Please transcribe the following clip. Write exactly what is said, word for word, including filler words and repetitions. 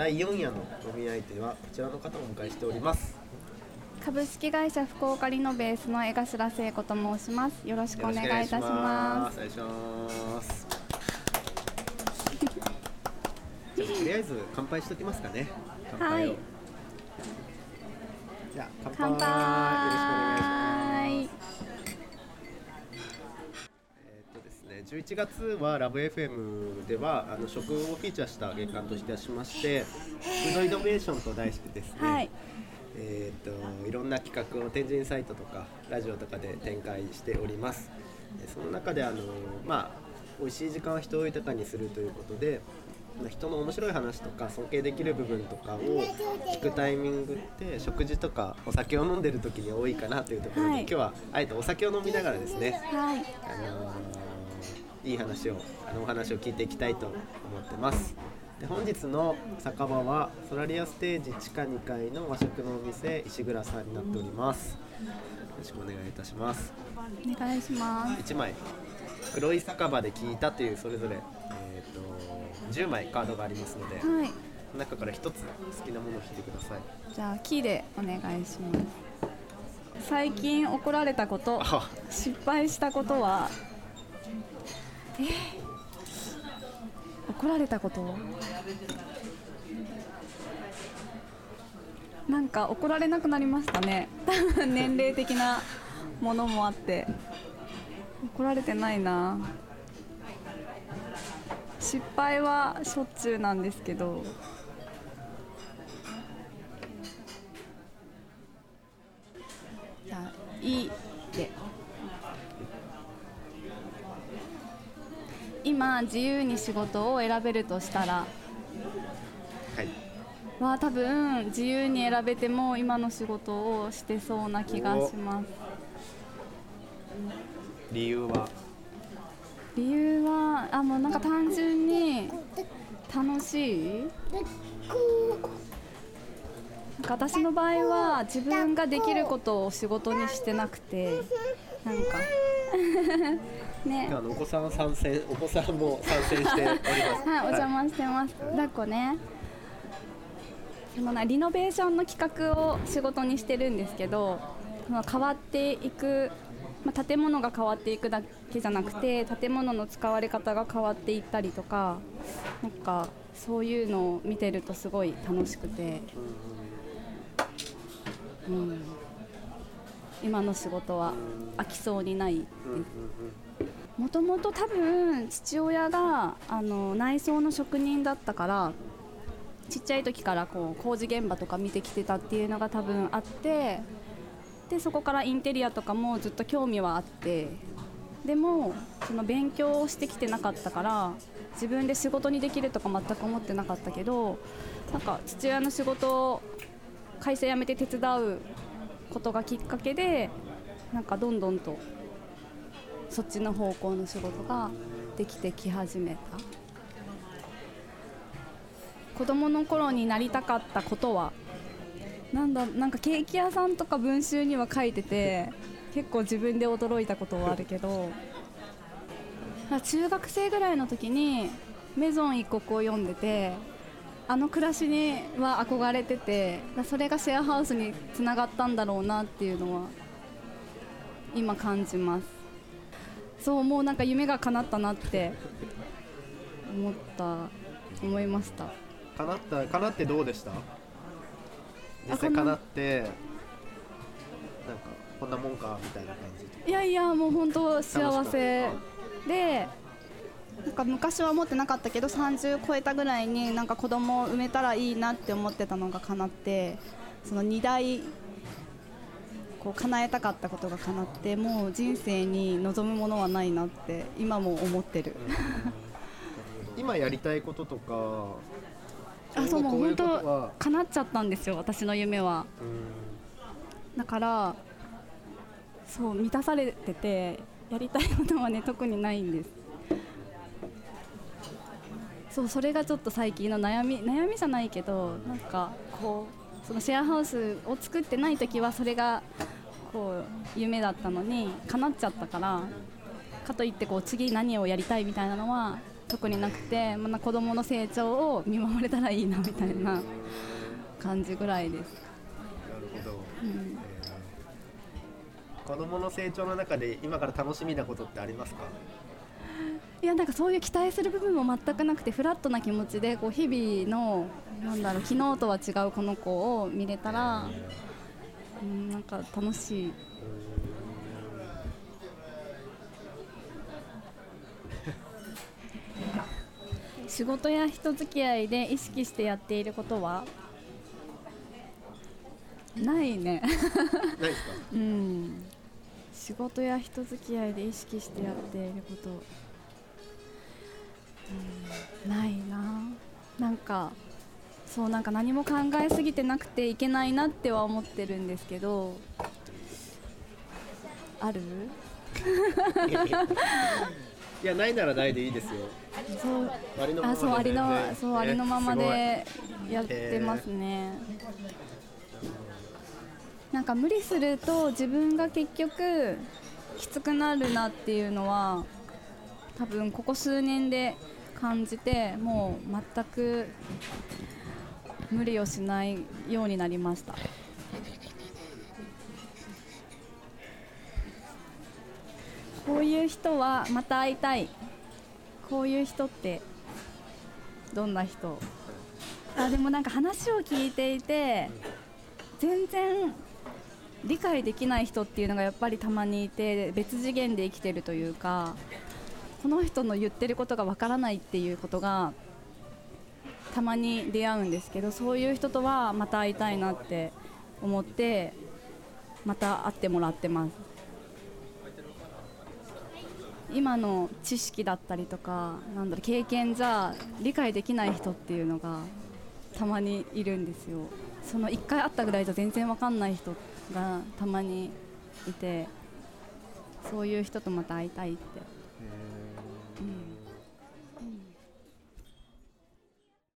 だいよん夜の飲み相手はこちらの方をお迎えしております。株式会社福岡リノベースの江頭聖子と申します。よろしくお願いいたします。よろしくお願いします。じゃあとりあえず乾杯しときますかね。乾杯を。はい。じゃあ乾杯。乾杯。よろしくお願いします。えー、っとですね、じゅういちがつはラブ エフエム ではあの食をフィーチャーした月間としてしまして、フードイノベーションと題してですね。はい。えー、といろんな企画を天神サイトとかラジオとかで展開しております。その中であの、まあ、美味しい時間を人を豊かにするということで、人の面白い話とか尊敬できる部分とかを聞くタイミングって食事とかお酒を飲んでる時に多いかなというところで、はい、今日はあえてお酒を飲みながらですね、はい、あのー、いい話をあのお話を聞いていきたいと思ってます。で本日の酒場はソラリアステージ地下にかいの和食のお店石倉さんになっております。よろしくお願いいたします。お願いします。いちまい黒い酒場で聞いたというそれぞれ、えー、とじゅうまいカードがありますので、はい、中からひとつ好きなものを引いてください。じゃあキーでお願いします。最近怒られたこと失敗したことはえー怒られたことをなんか怒られなくなりましたね。多分年齢的なものもあって怒られてないな。失敗はしょっちゅうなんですけど、じゃあいいで今自由に仕事を選べるとしたら、はい、は多分自由に選べても今の仕事をしてそうな気がします。理由は理由はあもうなんか単純に楽しい。なんか私の場合は自分ができることを仕事にしてなくてなんかね、あのお子さん参戦、お子さんも参戦しております。はい、お邪魔してます。抱っこね。でもなリノベーションの企画を仕事にしてるんですけど、変わっていく、まあ、建物が変わっていくだけじゃなくて、建物の使われ方が変わっていったりとか、なんかそういうのを見てるとすごい楽しくて、うん、今の仕事は飽きそうにないです。もともと多分父親があの内装の職人だったからちっちゃい時からこう工事現場とか見てきてたっていうのが多分あって、でそこからインテリアとかもずっと興味はあって、でもその勉強をしてきてなかったから自分で仕事にできるとか全く思ってなかったけど、なんか父親の仕事を会社辞めて手伝うことがきっかけでなんかどんどんとそっちの方向の仕事ができてき始めた。子供の頃になりたかったことはなんだ、なんかケーキ屋さんとか文集には書いてて結構自分で驚いたことはあるけど、中学生ぐらいの時にメゾン一国を読んでて、あの暮らしには憧れてて、それがシェアハウスにつながったんだろうなっていうのは今感じます。そう、もうなんか夢が叶ったなって思った、思いました。叶った、叶ってどうでした？実際叶って、なんかこんなもんかみたいな感じ。いやいや、もう本当幸せで、なんか昔は思ってなかったけどさんじゅう超えたぐらいになんか子供を産めたらいいなって思ってたのが叶って、そのにだいこう叶えたかったことが叶って、もう人生に望むものはないなって今も思ってる。今やりたいこととかあそうもう本当叶っちゃったんですよ、私の夢は。うんだからそう満たされててやりたいことはね特にないんです。そうそれがちょっと最近の悩み悩みじゃないけど、なんかこうそのシェアハウスを作ってない時はそれがこう夢だったのに叶っちゃったから、かといってこう次何をやりたいみたいなのは特になくて、まあ、子どもの成長を見守れたらいいなみたいな感じぐらいです。なるほど、うん。えー、子どもの成長の中で今から楽しみなことってありますか？いや、なんかそういう期待する部分も全くなくて、フラットな気持ちでこう日々のなんだろう昨日とは違うこの子を見れたら、えー、うんなんか楽しい。仕事や人付き合いで意識してやっていることはないね。ないですか？うん。仕事や人付き合いで意識してやっていること、うん、ないな。なんかそうなんか何も考えすぎてなくていけないなっては思ってるんですけど、ある？いや、ないならないでいいですよ。そうありのまま で, ああ り, のそうありのままでやってますね。なんか無理すると自分が結局きつくなるなっていうのは多分ここ数年で感じて、もう全く無理をしないようになりました。こういう人はまた会いたい。こういう人ってどんな人？あ、でもなんか話を聞いていて全然理解できない人っていうのがやっぱりたまにいて、別次元で生きてるというか、この人の言ってることがわからないっていうことがたまに出会うんですけど、そういう人とはまた会いたいなって思ってまた会ってもらってます。今の知識だったりとか、なんだろう経験じゃ理解できない人っていうのがたまにいるんですよ。そのいっかい会ったぐらいじゃ全然わかんない人がたまにいて、そういう人とまた会いたいって。